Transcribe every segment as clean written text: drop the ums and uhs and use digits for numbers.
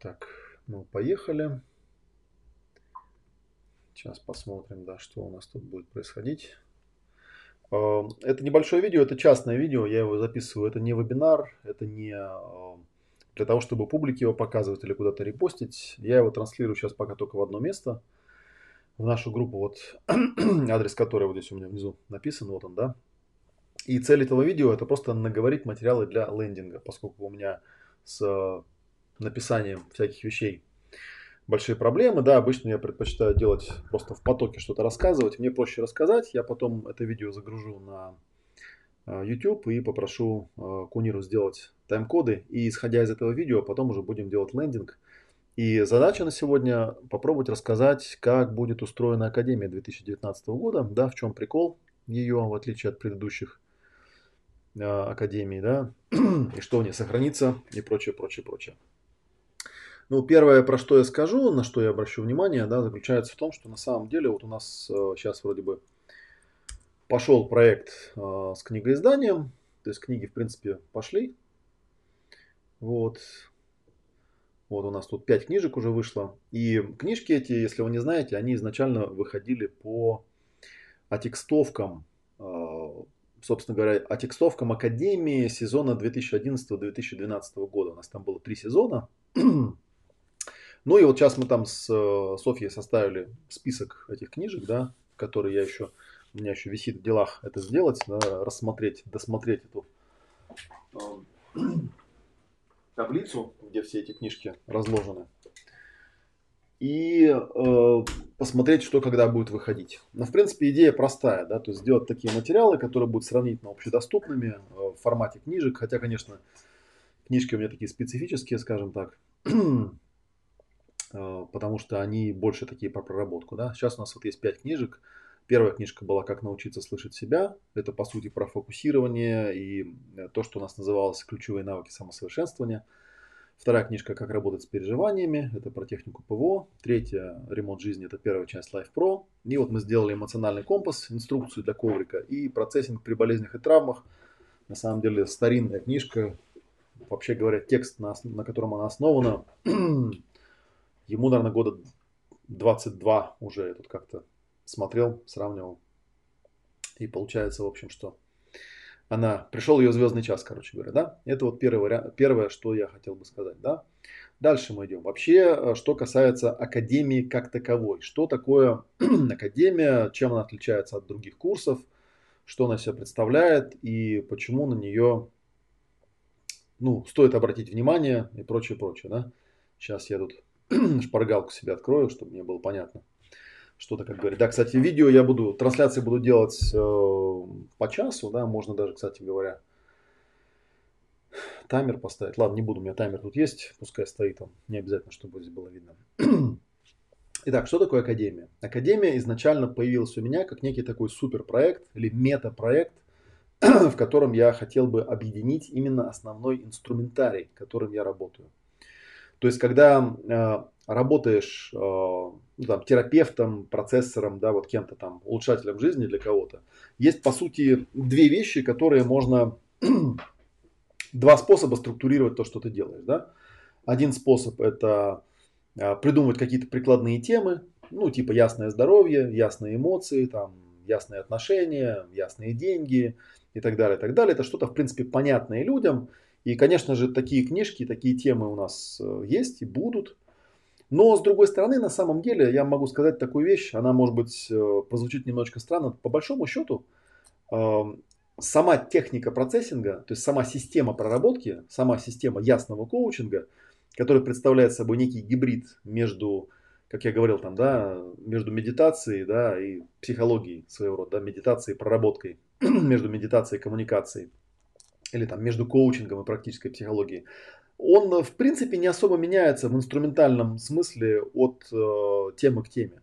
Так. Ну, поехали. Сейчас посмотрим, да, что у нас тут будет происходить. Это небольшое видео, это частное видео, я его записываю. Это не вебинар, это не для того, чтобы публике его показывать или куда-то репостить. Я его транслирую сейчас пока только в одно место. В нашу группу, вот адрес которой вот здесь у меня внизу написан, вот он, да. И цель этого видео — это просто наговорить материалы для лендинга, поскольку у меня с написанием всяких вещей большие проблемы, да, обычно я предпочитаю делать просто в потоке что-то рассказывать, мне проще рассказать, я потом это видео загружу на YouTube и попрошу Куниру сделать тайм-коды, и исходя из этого видео потом уже будем делать лендинг. И задача на сегодня — попробовать рассказать, как будет устроена Академия 2019 года, да, в чем прикол ее, в отличие от предыдущих академий, да, и что в ней сохранится и прочее. Ну, первое, про что я скажу, на что я обращу внимание, да, заключается в том, что на самом деле вот у нас сейчас вроде бы пошел проект с книгоизданием, то есть книги, в принципе, пошли. Вот у нас тут 5 книжек уже вышло. И книжки эти, если вы не знаете, они изначально выходили по отекстовкам, собственно говоря, отекстовкам Академии сезона 2011-2012 года. У нас там было 3 сезона. Ну и вот сейчас мы там с Софьей составили список этих книжек, да, которые у меня еще висит в делах это сделать, да, рассмотреть, досмотреть эту таблицу, где все эти книжки разложены, и посмотреть, что когда будет выходить. Но, в принципе, идея простая, да, то есть сделать такие материалы, которые будут сравнительно общедоступными в формате книжек, хотя, конечно, книжки у меня такие специфические, скажем так, потому что они больше такие про проработку. Да? Сейчас у нас вот есть 5 книжек. Первая книжка была «Как научиться слышать себя». Это, по сути, про фокусирование и то, что у нас называлось «Ключевые навыки самосовершенствования». Вторая книжка «Как работать с переживаниями». Это про технику ПВО. Третья «Ремонт жизни». Это первая часть Life Pro. И вот мы сделали эмоциональный компас, инструкцию для коврика и процессинг при болезнях и травмах. На самом деле старинная книжка. Вообще говоря, текст, на котором она основана, ему, наверное, года 22 уже, я тут как-то смотрел, сравнивал. И получается, в общем, что она... Пришел ее звездный час, короче говоря, да? Это вот первое, что я хотел бы сказать, да? Дальше мы идем. Вообще, что касается академии как таковой. Что такое академия, чем она отличается от других курсов, что она себя представляет и почему на нее, ну, стоит обратить внимание и прочее, да? Сейчас я тут шпаргалку себе открою, чтобы мне было понятно, что-то, как говорить. Да, кстати, видео я буду, трансляции буду делать по часу, да, можно даже, кстати говоря, таймер поставить. Ладно, не буду, у меня таймер тут есть, пускай стоит он, не обязательно, чтобы здесь было видно. Итак, что такое Академия? Академия изначально появилась у меня как некий такой суперпроект или метапроект, в котором я хотел бы объединить именно основной инструментарий, которым я работаю. То есть, когда работаешь там, терапевтом, процессором, да, вот кем-то там, улучшателем жизни для кого-то, есть, по сути, две вещи, которые можно, два способа структурировать то, что ты делаешь, да. Один способ — это придумывать какие-то прикладные темы, ну, типа ясное здоровье, ясные эмоции, там, ясные отношения, ясные деньги и так далее, и так далее. Это что-то, в принципе, понятное людям. И, конечно же, такие книжки, такие темы у нас есть и будут. Но, с другой стороны, на самом деле, я могу сказать такую вещь, она, может быть, прозвучит немножечко странно. По большому счету, сама техника процессинга, то есть сама система проработки, сама система ясного коучинга, которая представляет собой некий гибрид между, как я говорил, там, да, между медитацией, да, и психологией своего рода, да, медитацией и проработкой, между медитацией и коммуникацией, или там между коучингом и практической психологией, он, в принципе, не особо меняется в инструментальном смысле от темы к теме.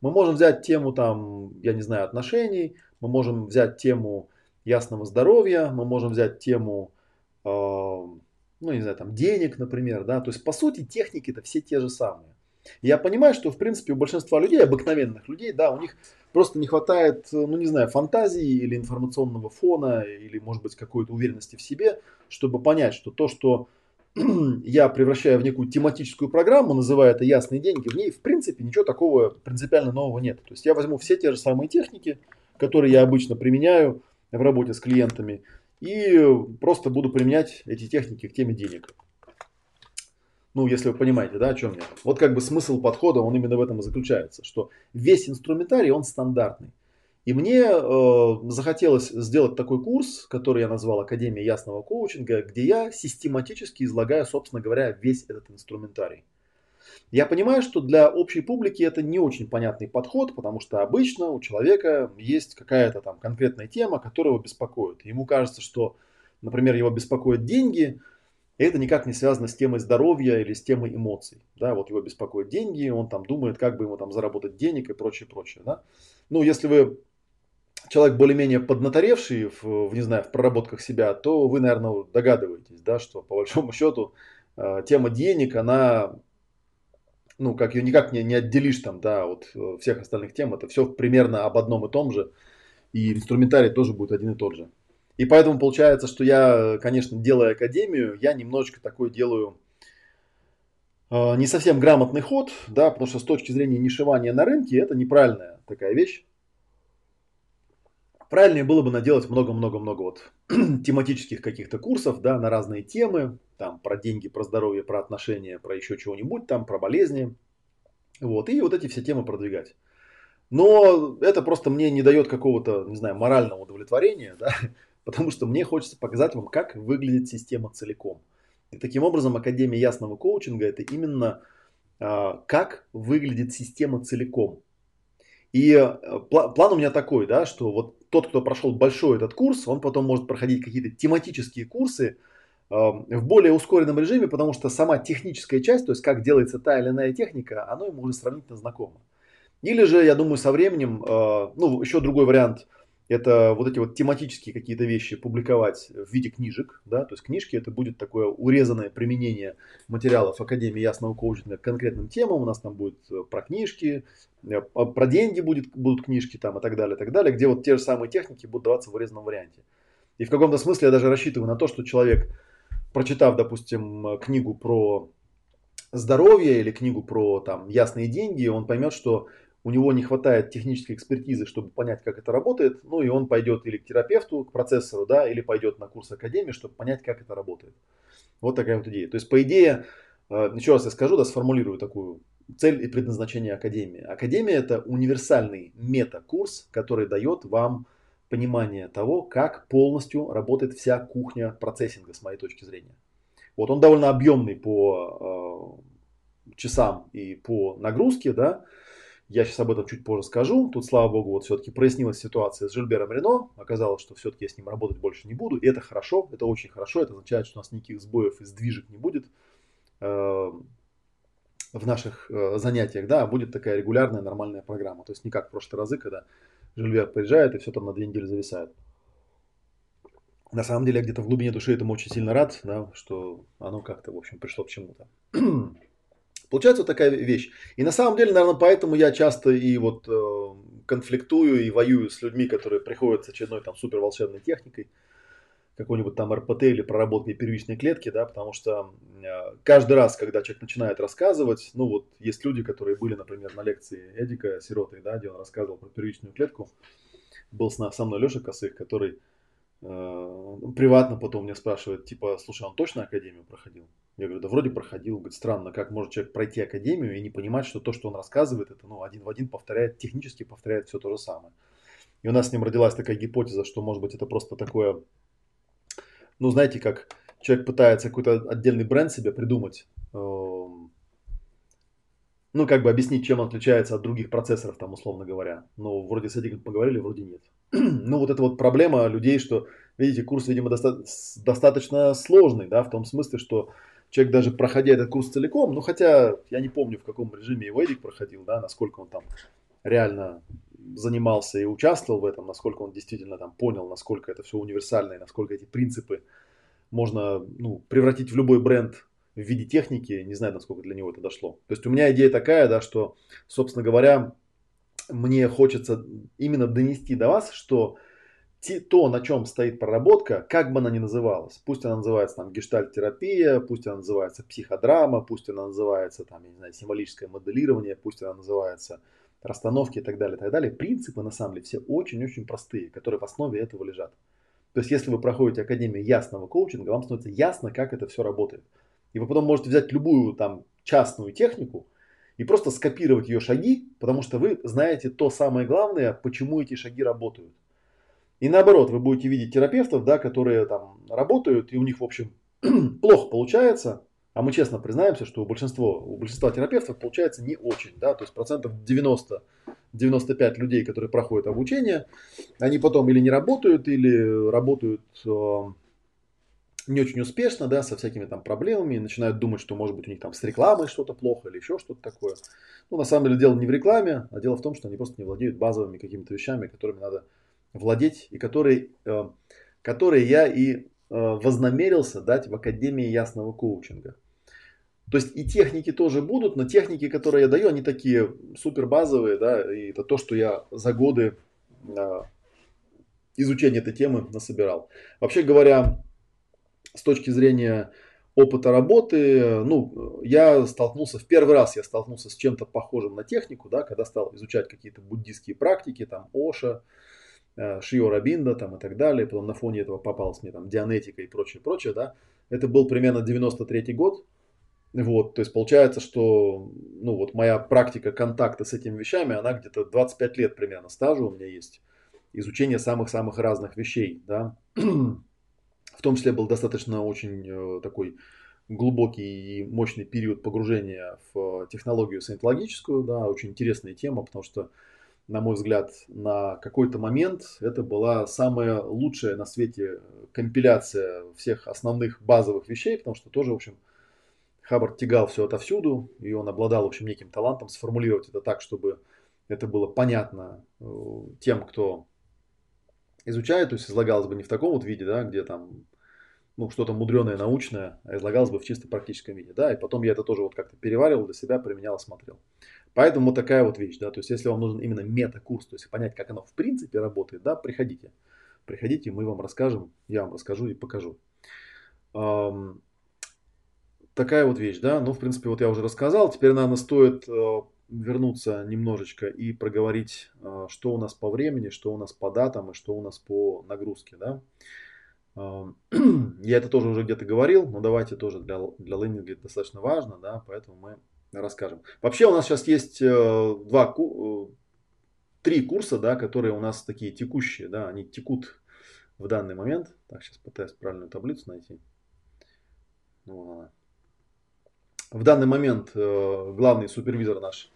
Мы можем взять тему, там, я не знаю, отношений, мы можем взять тему ясного здоровья, мы можем взять тему, ну, не знаю, там, денег, например, да, то есть, по сути, техники-то все те же самые. Я понимаю, что, в принципе, у большинства людей, обыкновенных людей, да, у них просто не хватает, ну, не знаю, фантазии или информационного фона, или, может быть, какой-то уверенности в себе, чтобы понять, что то, что я превращаю в некую тематическую программу, называя это «Ясные деньги», в ней, в принципе, ничего такого принципиально нового нет. То есть я возьму все те же самые техники, которые я обычно применяю в работе с клиентами, и просто буду применять эти техники к теме денег. Ну, если вы понимаете, да, о чем я. Вот как бы смысл подхода, он именно в этом и заключается, что весь инструментарий, он стандартный. И мне захотелось сделать такой курс, который я назвал «Академия ясного коучинга», где я систематически излагаю, собственно говоря, весь этот инструментарий. Я понимаю, что для общей публики это не очень понятный подход, потому что обычно у человека есть какая-то там конкретная тема, которая его беспокоит. Ему кажется, что, например, его беспокоят деньги, и это никак не связано с темой здоровья или с темой эмоций. Да, вот его беспокоят деньги, он там думает, как бы ему там заработать денег и прочее, прочее. Да? Ну, если вы человек более-менее поднаторевший в, не знаю, в проработках себя, то вы, наверное, догадываетесь, да, что по большому счету тема денег, она, ну, как ее никак не отделишь там, да, от всех остальных тем, это все примерно об одном и том же, и инструментарий тоже будет один и тот же. И поэтому получается, что я, конечно, делая академию, я немножечко такой делаю не совсем грамотный ход, да, потому что с точки зрения нишевания на рынке это неправильная такая вещь. Правильнее было бы наделать много-много-много вот тематических каких-то курсов, да, на разные темы, там про деньги, про здоровье, про отношения, про еще чего-нибудь, там про болезни, вот, и вот эти все темы продвигать. Но это просто мне не дает какого-то, не знаю, морального удовлетворения, да, потому что мне хочется показать вам, как выглядит система целиком. И таким образом Академия ясного коучинга – это именно как выглядит система целиком. И план у меня такой, да, что вот тот, кто прошел большой этот курс, он потом может проходить какие-то тематические курсы в более ускоренном режиме, потому что сама техническая часть, то есть как делается та или иная техника, она ему уже сравнительно знакома. Или же, я думаю, со временем, ну, еще другой вариант, это вот эти вот тематические какие-то вещи публиковать в виде книжек, да, то есть книжки, это будет такое урезанное применение материалов Академии ясного коучинга к конкретным темам, у нас там будет про книжки, про деньги будут книжки там и так далее, где вот те же самые техники будут даваться в урезанном варианте. И в каком-то смысле я даже рассчитываю на то, что человек, прочитав, допустим, книгу про здоровье или книгу про там ясные деньги, он поймет, что у него не хватает технической экспертизы, чтобы понять, как это работает. Ну и он пойдет или к терапевту, к процессору, да, или пойдет на курс академии, чтобы понять, как это работает. Вот такая вот идея. То есть, по идее, еще раз я скажу, да, сформулирую такую цель и предназначение академии. Академия – это универсальный мета-курс, который дает вам понимание того, как полностью работает вся кухня процессинга, с моей точки зрения. Вот он довольно объемный по часам и по нагрузке, да. Я сейчас об этом чуть позже скажу. Тут, слава богу, вот все-таки прояснилась ситуация с Жильбером Рено. Оказалось, что все-таки я с ним работать больше не буду. И это хорошо, это очень хорошо. Это означает, что у нас никаких сбоев и сдвижек не будет в наших занятиях. Да, будет такая регулярная, нормальная программа. То есть не как в прошлые разы, когда Жильбер приезжает и все там на 2 недели зависает. На самом деле, я где-то в глубине души этому очень сильно рад, да, что оно как-то, в общем, пришло к чему-то. Получается вот такая вещь. И на самом деле, наверное, поэтому я часто и вот конфликтую и воюю с людьми, которые приходят с очередной там супер волшебной техникой, какой-нибудь там РПТ или проработкой первичной клетки, да, потому что каждый раз, когда человек начинает рассказывать, ну вот есть люди, которые были, например, на лекции Эдика Сироты, да, где он рассказывал про первичную клетку, был со мной Леша Косых, который приватно потом меня спрашивает, типа, слушай, он точно академию проходил? Я говорю, да вроде проходил. Говорит, странно, как может человек пройти академию и не понимать, что то, что он рассказывает, это, ну, один в один повторяет, технически повторяет все то же самое. И у нас с ним родилась такая гипотеза, что, может быть, это просто такое, ну, знаете, как человек пытается какой-то отдельный бренд себе придумать, ну, как бы объяснить, чем он отличается от других процессоров, там, условно говоря. Ну, вроде с этим поговорили, вроде нет. Ну, вот эта вот проблема людей, что, видите, курс, видимо, достаточно сложный, да, в том смысле, что человек, даже проходя этот курс целиком, ну, хотя я не помню, в каком режиме его Эдик проходил, да, насколько он там реально занимался и участвовал в этом, насколько он действительно там понял, насколько это все универсально и насколько эти принципы можно, ну, превратить в любой бренд в виде техники, не знаю, насколько для него это дошло. То есть у меня идея такая, да, что, собственно говоря, мне хочется именно донести до вас, что то, на чем стоит проработка, как бы она ни называлась, пусть она называется там гештальт-терапия, пусть она называется психодрама, пусть она называется там, я не знаю, символическое моделирование, пусть она называется расстановки и так далее, принципы на самом деле все очень-очень простые, которые в основе этого лежат. То есть, если вы проходите Академию ясного коучинга, вам становится ясно, как это все работает. И вы потом можете взять любую там частную технику и просто скопировать ее шаги, потому что вы знаете то самое главное, почему эти шаги работают. И наоборот, вы будете видеть терапевтов, да, которые там работают, и у них, в общем, плохо получается. А мы честно признаемся, что у большинства терапевтов получается не очень. Да? То есть процентов 90-95 людей, которые проходят обучение, они потом или не работают, или работают не очень успешно, да, со всякими там проблемами, и начинают думать, что может быть у них там с рекламой что-то плохо или еще что-то такое. Ну, на самом деле дело не в рекламе, а дело в том, что они просто не владеют базовыми какими-то вещами, которыми надо владеть, и которые я и вознамерился дать в Академии ясного коучинга. То есть и техники тоже будут, но техники, которые я даю, они такие супер базовые, да, и это то, что я за годы изучения этой темы насобирал. Вообще говоря, с точки зрения опыта работы, ну, в первый раз я столкнулся с чем-то похожим на технику, да, когда стал изучать какие-то буддийские практики, там, Оша, Шио Рабинда там и так далее, потом на фоне этого попалась мне там дианетика и прочее, да, это был примерно 93-й год, вот, то есть получается, что, ну, вот моя практика контакта с этими вещами, она где-то 25 лет примерно стажа у меня есть, изучение самых-самых разных вещей, да, в том числе был достаточно очень такой глубокий и мощный период погружения в технологию саентологическую, да, очень интересная тема, потому что, на мой взгляд, на какой-то момент это была самая лучшая на свете компиляция всех основных базовых вещей, потому что тоже, в общем, Хаббард тягал все отовсюду, и он обладал, в общем, неким талантом сформулировать это так, чтобы это было понятно тем, кто изучает, то есть излагалось бы не в таком вот виде, да, где там, ну, что-то мудреное, научное, а излагалось бы в чисто практическом виде, да, и потом я это тоже вот как-то переваривал для себя, применял, смотрел. Поэтому вот такая вот вещь, да, то есть если вам нужен именно мета-курс, то есть понять, как оно в принципе работает, да, приходите, мы вам расскажем, я вам расскажу и покажу. Такая вот вещь, да, ну, в принципе, вот я уже рассказал, теперь, наверное, стоит вернуться немножечко и проговорить, что у нас по времени, что у нас по датам и что у нас по нагрузке, да. Я это тоже уже где-то говорил, но давайте тоже для лендинга это достаточно важно, да, поэтому мы расскажем. Вообще у нас сейчас есть три курса, да, которые у нас такие текущие, да, они текут в данный момент. Так, сейчас пытаюсь правильную таблицу найти. Ну, она. В данный момент главный супервизор наш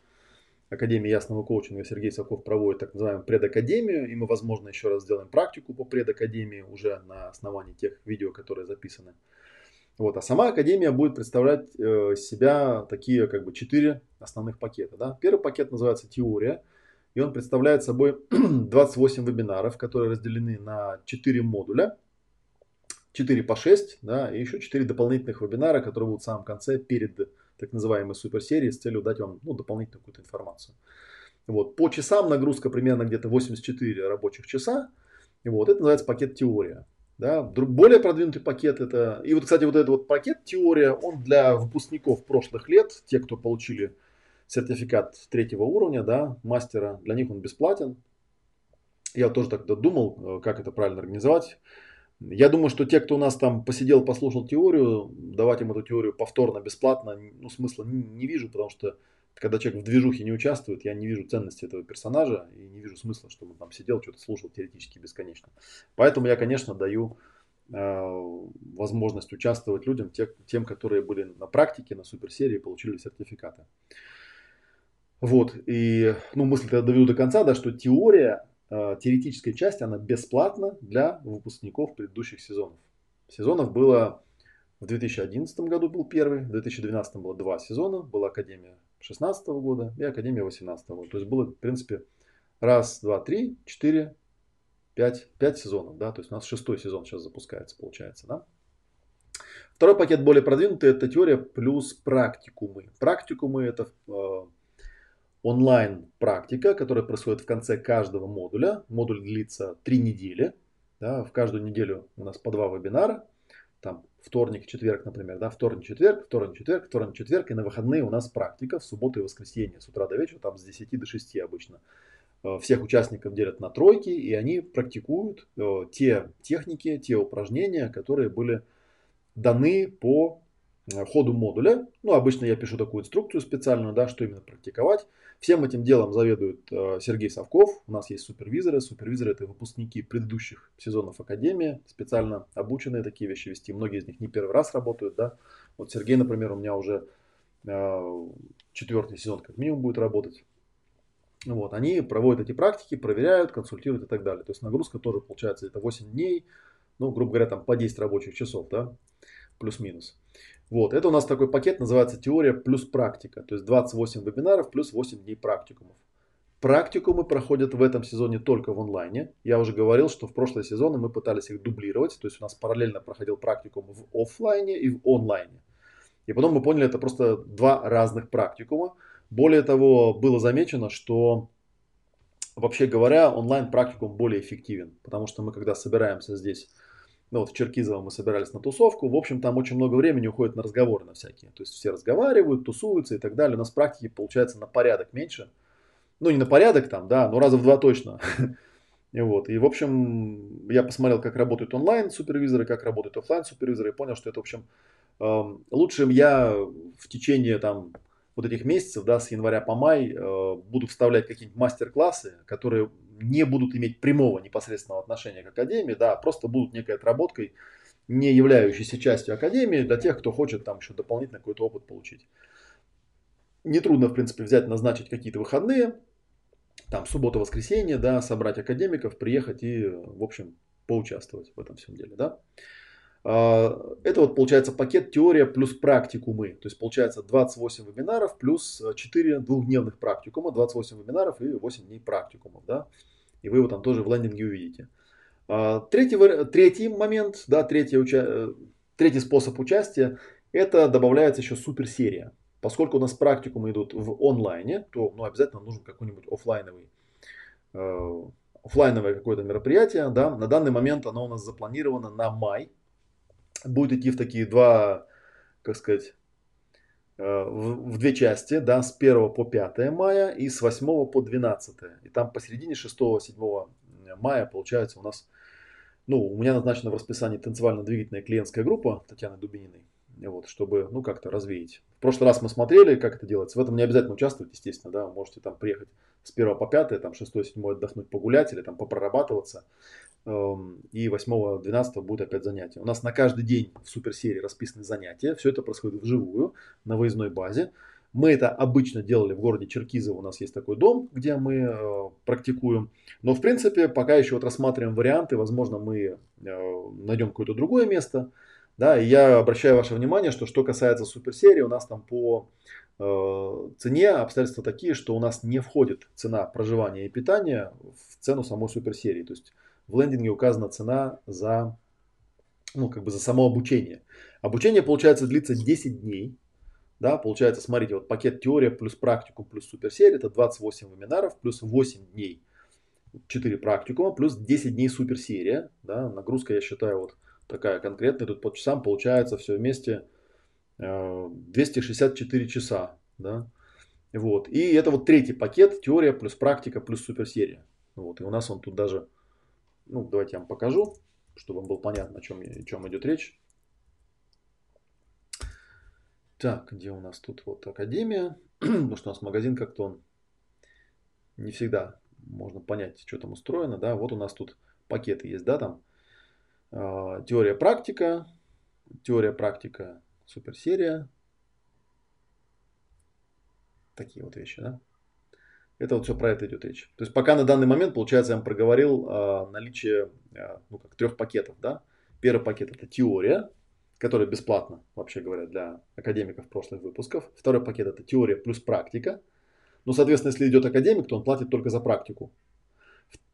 Академии ясного коучинга Сергей Савков проводит так называемую предакадемию, и мы, возможно, еще раз сделаем практику по предакадемии уже на основании тех видео, которые записаны. Вот, а сама Академия будет представлять себя такие как бы 4 основных пакета. Да? Первый пакет называется «Теория», и он представляет собой 28 вебинаров, которые разделены на 4 модуля, 4 по 6, да, и еще 4 дополнительных вебинара, которые будут в самом конце перед так называемой суперсерией с целью дать вам, ну, дополнительную какую-то информацию. Вот, по часам нагрузка примерно где-то 84 рабочих часа. И вот, это называется пакет «Теория». Да, более продвинутый пакет это... И вот, кстати, вот этот вот пакет «Теория», он для выпускников прошлых лет, те, кто получили сертификат 3-го уровня, да, мастера, для них он бесплатен. Я тоже тогда думал, как это правильно организовать. Я думаю, что те, кто у нас там посидел, послушал теорию, давать им эту теорию повторно, бесплатно, ну, смысла не вижу, потому что когда человек в движухе не участвует, я не вижу ценности этого персонажа и не вижу смысла, чтобы он там сидел, что-то слушал теоретически бесконечно. Поэтому я, конечно, даю возможность участвовать людям, тем, которые были на практике, на суперсерии, получили сертификаты. Вот, и, ну, мысль-то я доведу до конца, да, что теория, теоретическая часть, она бесплатна для выпускников предыдущих сезонов. Сезонов было в 2011 году был первый, в 2012 было 2 сезона, была Академия 2016 года и Академия 2018 года. То есть было, в принципе, 1, 2, 3, 4, 5 сезонов. Да? То есть у нас 6-й сезон сейчас запускается, получается. Да? Второй пакет более продвинутый – это теория плюс практикумы. Практикумы – это онлайн-практика, которая происходит в конце каждого модуля. Модуль длится 3 недели. Да, в каждую неделю у нас по два вебинара, там вторник, четверг, например, да, вторник, четверг, вторник, четверг, вторник, четверг, и на выходные у нас практика в субботу и воскресенье с утра до вечера, там с 10 до 6 обычно. Всех участников делят на тройки, и они практикуют те техники, те упражнения, которые были даны по ходу модуля. Ну, обычно я пишу такую инструкцию специальную, да, что именно практиковать. Всем этим делом заведует Сергей Савков. У нас есть супервизоры. Супервизоры — это выпускники предыдущих сезонов Академии, специально обученные такие вещи вести. Многие из них не первый раз работают, да. Вот Сергей, например, у меня уже 4-й сезон как минимум будет работать. Вот, они проводят эти практики, проверяют, консультируют и так далее. То есть нагрузка тоже получается это 8 дней, ну, грубо говоря, там по 10 рабочих часов, да, плюс-минус. Вот, это у нас такой пакет, называется теория плюс практика. То есть 28 вебинаров плюс 8 дней практикумов. Практикумы проходят в этом сезоне только в онлайне. Я уже говорил, что в прошлые сезоны мы пытались их дублировать. То есть у нас параллельно проходил практикум в офлайне и в онлайне. И потом мы поняли, это просто два разных практикума. Более того, было замечено, что, вообще говоря, онлайн-практикум более эффективен, потому что мы, когда собираемся здесь, ну вот в Черкизово мы собирались на тусовку, в общем, там очень много времени уходит на разговоры на всякие, то есть все разговаривают, тусуются и так далее, у нас практики получается на порядок меньше, ну не на порядок там, да, но раза в два точно. Вот. И, в общем, я посмотрел, как работают онлайн-супервизоры, как работают офлайн-супервизоры, и понял, что это, в общем, лучше я в течение там вот этих месяцев, да, с января по май, буду вставлять какие-нибудь мастер-классы, которые не будут иметь прямого непосредственного отношения к Академии, да, просто будут некой отработкой, не являющейся частью Академии, для тех, кто хочет там еще дополнительно какой-то опыт получить. Нетрудно, в принципе, взять, назначить какие-то выходные, там, суббота-воскресенье, да, собрать академиков, приехать и, в общем, поучаствовать в этом всем деле, да. Это вот получается пакет теория плюс практикумы. То есть получается 28 вебинаров плюс 4 двухдневных практикума, 28 вебинаров и 8 дней практикумов. Да? И вы его там тоже в лендинге увидите. Третий момент, да, третий способ участия, это добавляется еще суперсерия. Поскольку у нас практикумы идут в онлайне, то, ну, обязательно нужен какой-нибудь офлайновое какое-то мероприятие. Да? На данный момент оно у нас запланировано на май. Будет идти в такие два, как сказать, в две части, да, с 1 по 5 мая и с 8 по 12. И там посередине 6-7 мая, получается, у нас, ну, у меня назначена в расписании танцевально-двигательная клиентская группа Татьяны Дубининой, вот, чтобы, ну, как-то развеять. В прошлый раз мы смотрели, как это делается. В этом не обязательно участвовать, естественно, да, вы можете там приехать с 1 по 5, там 6-7 отдохнуть, погулять или там попрорабатываться. И 8-12 будет опять занятие. У нас на каждый день в суперсерии расписаны занятия. Все это происходит вживую, на выездной базе. Мы это обычно делали в городе Черкизово. У нас есть такой дом, где мы практикуем. Но, в принципе, пока еще вот рассматриваем варианты. Возможно, мы найдем какое-то другое место. Да, и я обращаю ваше внимание, что касается суперсерии, у нас там по цене обстоятельства такие, что у нас не входит цена проживания и питания в цену самой суперсерии. То есть в лендинге указана цена за, ну, как бы за само обучение. Обучение, получается, длится 10 дней. Да, получается, смотрите, вот пакет теория плюс практику плюс суперсерия, это 28 вебинаров плюс 8 дней 4 практикума плюс 10 дней суперсерия. Да, нагрузка, я считаю, вот такая конкретная. Тут по часам получается все вместе 264 часа. Да. Вот. И это вот третий пакет теория плюс практика плюс суперсерия. Вот. И у нас он тут даже... Ну, давайте я вам покажу, чтобы вам было понятно, о чем идет речь. Так, где у нас тут вот Академия? Потому что у нас магазин как-то он не всегда можно понять, что там устроено. Да? Вот у нас тут пакеты есть, да, там теория, практика, суперсерия. Такие вот вещи, да. Это вот все про это идет речь. То есть пока на данный момент, получается, я вам проговорил наличие, ну, как трех пакетов. Да? Первый пакет — это теория, которая бесплатна, вообще говоря, для академиков прошлых выпусков. Второй пакет — это теория плюс практика. Ну, соответственно, если идет академик, то он платит только за практику.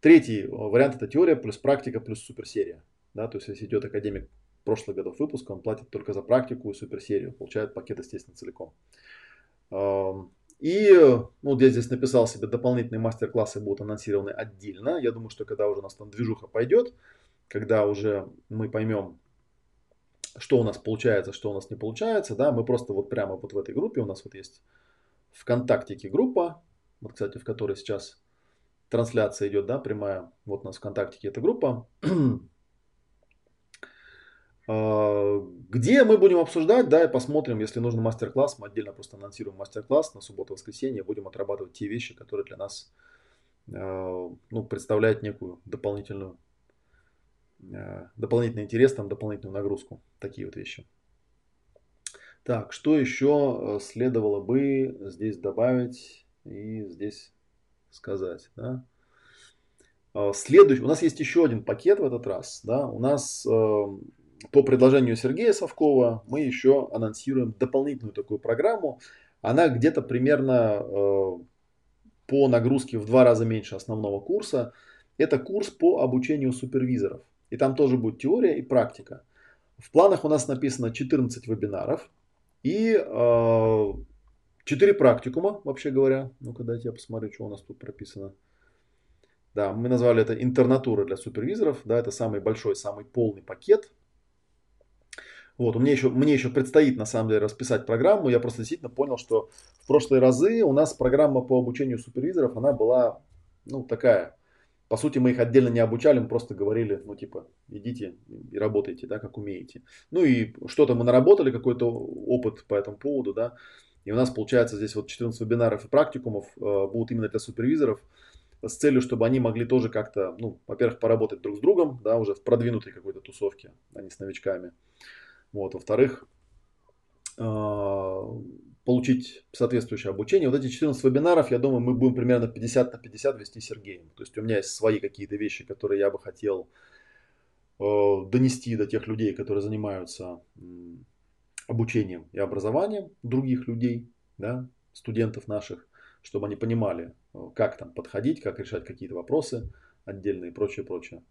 Третий вариант — это теория плюс практика плюс суперсерия. Да? То есть если идет академик прошлых годов выпуска, он платит только за практику и суперсерию. Получает пакет, естественно, целиком. И, ну, я здесь написал себе, дополнительные мастер-классы будут анонсированы отдельно. Я думаю, что когда уже у нас там движуха пойдет, когда уже мы поймем, что у нас получается, что у нас не получается, да, мы просто вот прямо вот в этой группе, у нас вот есть ВКонтактике группа, вот, кстати, в которой сейчас трансляция идет, да, прямая, вот у нас ВКонтактике эта группа, где мы будем обсуждать, да, и посмотрим, если нужен мастер-класс, мы отдельно просто анонсируем мастер-класс на субботу-воскресенье, будем отрабатывать те вещи, которые для нас, ну, представляют некую дополнительный интерес, там, дополнительную нагрузку, такие вот вещи. Так, что еще следовало бы здесь добавить и здесь сказать, да? Следующий, у нас есть еще один пакет в этот раз, да, у нас по предложению Сергея Савкова мы еще анонсируем дополнительную такую программу, она где-то примерно по нагрузке в 2 раза меньше основного курса, это курс по обучению супервизоров. И там тоже будет теория и практика. В планах у нас написано 14 вебинаров и 4 практикума, вообще говоря. Ну-ка, дайте я посмотрю, что у нас тут прописано. Да, мы назвали это интернатура для супервизоров. Да, это самый большой, самый полный пакет. Вот, мне еще предстоит, на самом деле, расписать программу. Я просто действительно понял, что в прошлые разы у нас программа по обучению супервизоров, она была, ну, такая... По сути, мы их отдельно не обучали, мы просто говорили, ну, типа, идите и работайте, да, как умеете. Ну, и что-то мы наработали, какой-то опыт по этому поводу, да. И у нас, получается, здесь вот 14 вебинаров и практикумов будут именно для супервизоров с целью, чтобы они могли тоже как-то, ну, во-первых, поработать друг с другом, да, уже в продвинутой какой-то тусовке, а не с новичками. Вот, во-вторых, получить соответствующее обучение. Вот эти 14 вебинаров, я думаю, мы будем примерно 50/50 вести с Сергеем. То есть у меня есть свои какие-то вещи, которые я бы хотел донести до тех людей, которые занимаются обучением и образованием других людей, да, студентов наших, чтобы они понимали, как там подходить, как решать какие-то вопросы отдельные и прочее, прочее.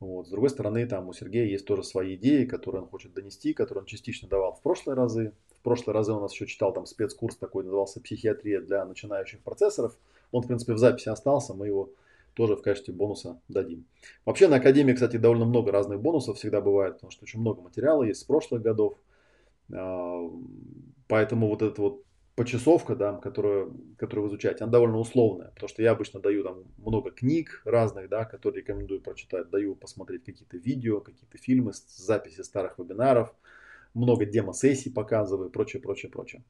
Вот. С другой стороны, там у Сергея есть тоже свои идеи, которые он хочет донести, которые он частично давал в прошлые разы. В прошлые разы у нас еще читал там спецкурс такой, назывался «Психиатрия для начинающих процессоров». Он, в принципе, в записи остался, мы его тоже в качестве бонуса дадим. Вообще на Академии, кстати, довольно много разных бонусов всегда бывает, потому что очень много материала есть с прошлых годов. Поэтому вот эта вот почасовка, да, которую вы изучаете, она довольно условная, потому что я обычно даю там много книг разных, да, которые рекомендую прочитать, даю посмотреть какие-то видео, какие-то фильмы, записи старых вебинаров, много демо-сессий показываю, прочее, прочее, прочее.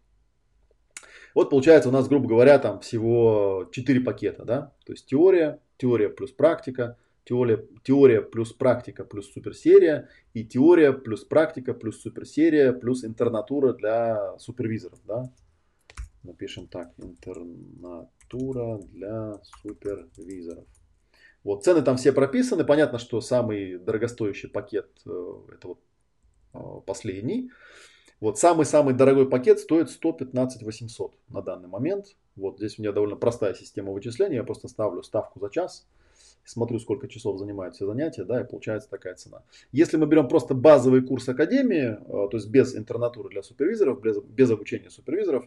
Вот получается у нас, грубо говоря, там всего 4 пакета, да? То есть теория плюс практика, теория плюс практика плюс суперсерия и теория плюс практика плюс суперсерия плюс интернатура для супервизоров, да? Напишем так, интернатура для супервизоров. Вот, цены там все прописаны, понятно, что самый дорогостоящий пакет это вот последний. Вот самый-самый дорогой пакет стоит 115 800 на данный момент. Вот здесь у меня довольно простая система вычисления. Я просто ставлю ставку за час, смотрю, сколько часов занимают все занятия, да, и получается такая цена. Если мы берем просто базовый курс Академии, то есть без интернатуры для супервизоров, без обучения супервизоров,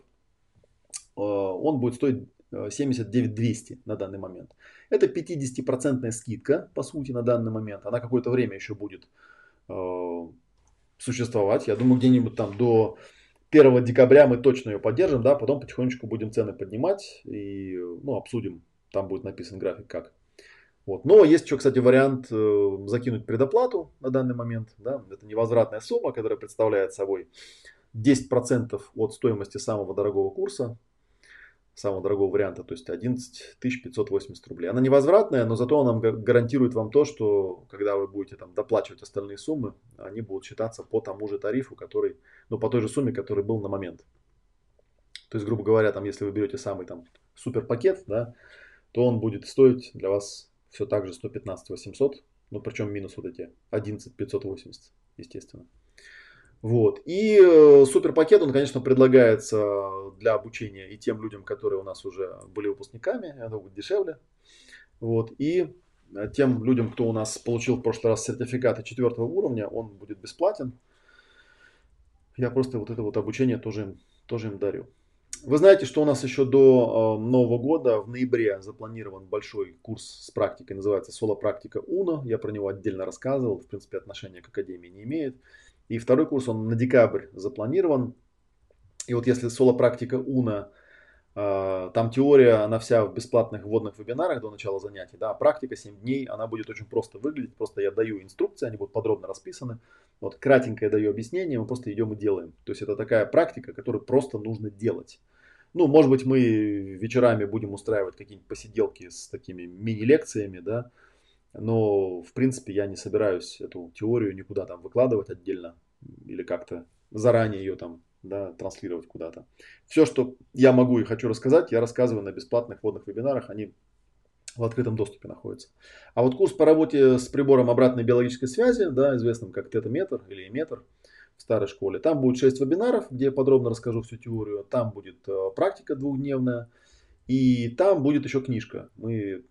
он будет стоить 79 200 на данный момент. Это 50% скидка, по сути, на данный момент. Она какое-то время еще будет существовать. Я думаю, где-нибудь там до 1 декабря мы точно ее поддержим, да, потом потихонечку будем цены поднимать и, ну, обсудим, там будет написан график как. Вот. Но есть еще, кстати, вариант закинуть предоплату на данный момент, да, это невозвратная сумма, которая представляет собой 10% от стоимости самого дорогого курса, самого дорогого варианта, то есть 11 580 рублей. Она невозвратная, но зато она гарантирует вам то, что когда вы будете там доплачивать остальные суммы, они будут считаться по тому же тарифу, который, ну, по той же сумме, который был на момент. То есть, грубо говоря, там, если вы берете самый там супер пакет, да, то он будет стоить для вас все так же 115 800, ну, причем минус вот эти 11 580, естественно. Вот. И суперпакет, он, конечно, предлагается для обучения и тем людям, которые у нас уже были выпускниками, оно будет дешевле. Вот. И тем людям, кто у нас получил в прошлый раз сертификаты 4 уровня, он будет бесплатен. Я просто вот это вот обучение тоже им дарю. Вы знаете, что у нас еще до Нового года в ноябре запланирован большой курс с практикой, называется Solo Practica Uno. Я про него отдельно рассказывал, в принципе, отношения к Академии не имеет. И второй курс, он на декабрь запланирован. И вот если Solo Practica Uno, там теория, она вся в бесплатных вводных вебинарах до начала занятий, да, практика 7 дней, она будет очень просто выглядеть, просто я даю инструкции, они будут подробно расписаны, вот кратенько я даю объяснение, мы просто идем и делаем. То есть это такая практика, которую просто нужно делать. Ну, может быть, мы вечерами будем устраивать какие-нибудь посиделки с такими мини-лекциями, да, но, в принципе, я не собираюсь эту теорию никуда там выкладывать отдельно или как-то заранее ее там, да, транслировать куда-то. Все, что я могу и хочу рассказать, я рассказываю на бесплатных вводных вебинарах, они в открытом доступе находятся. А вот курс по работе с прибором обратной биологической связи, да, известным как тетометр или эметр, в старой школе. Там будет 6 вебинаров, где я подробно расскажу всю теорию. Там будет практика двухдневная. И там будет еще книжка. Мы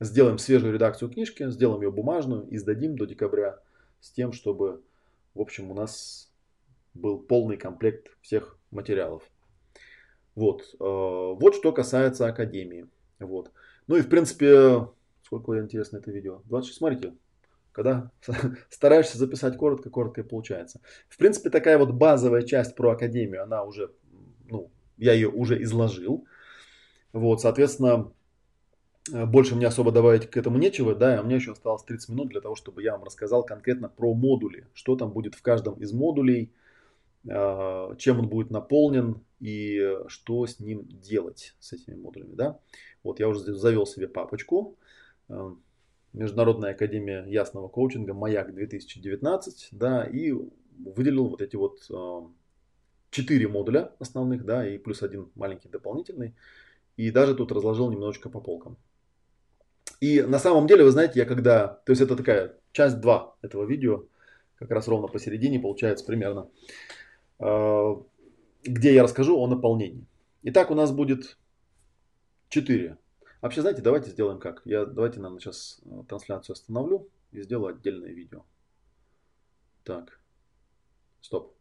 сделаем свежую редакцию книжки, сделаем ее бумажную и сдадим до декабря с тем, чтобы, в общем, у нас был полный комплект всех материалов. Вот. Вот что касается Академии. Вот. Ну и, в принципе, сколько интересно это видео. 26, смотрите. Когда стараешься записать коротко, коротко и получается. В принципе, такая вот базовая часть про Академию, она уже, ну, я ее уже изложил. Вот, соответственно, больше мне особо добавить к этому нечего, да, а мне еще осталось 30 минут для того, чтобы я вам рассказал конкретно про модули, что там будет в каждом из модулей, чем он будет наполнен и что с ним делать, с этими модулями, да. Вот, я уже здесь завел себе папочку. Международная Академия ясного коучинга «Маяк 2019», да, и выделил вот эти вот 4 модуля основных, да, и плюс один маленький дополнительный, и даже тут разложил немножечко по полкам. И на самом деле, вы знаете, я когда, то есть это такая часть 2 этого видео, как раз ровно посередине получается примерно, где я расскажу о наполнении. Итак, у нас будет 4. Вообще, знаете, давайте сделаем как. Давайте, наверное, сейчас трансляцию остановлю и сделаю отдельное видео. Так, стоп.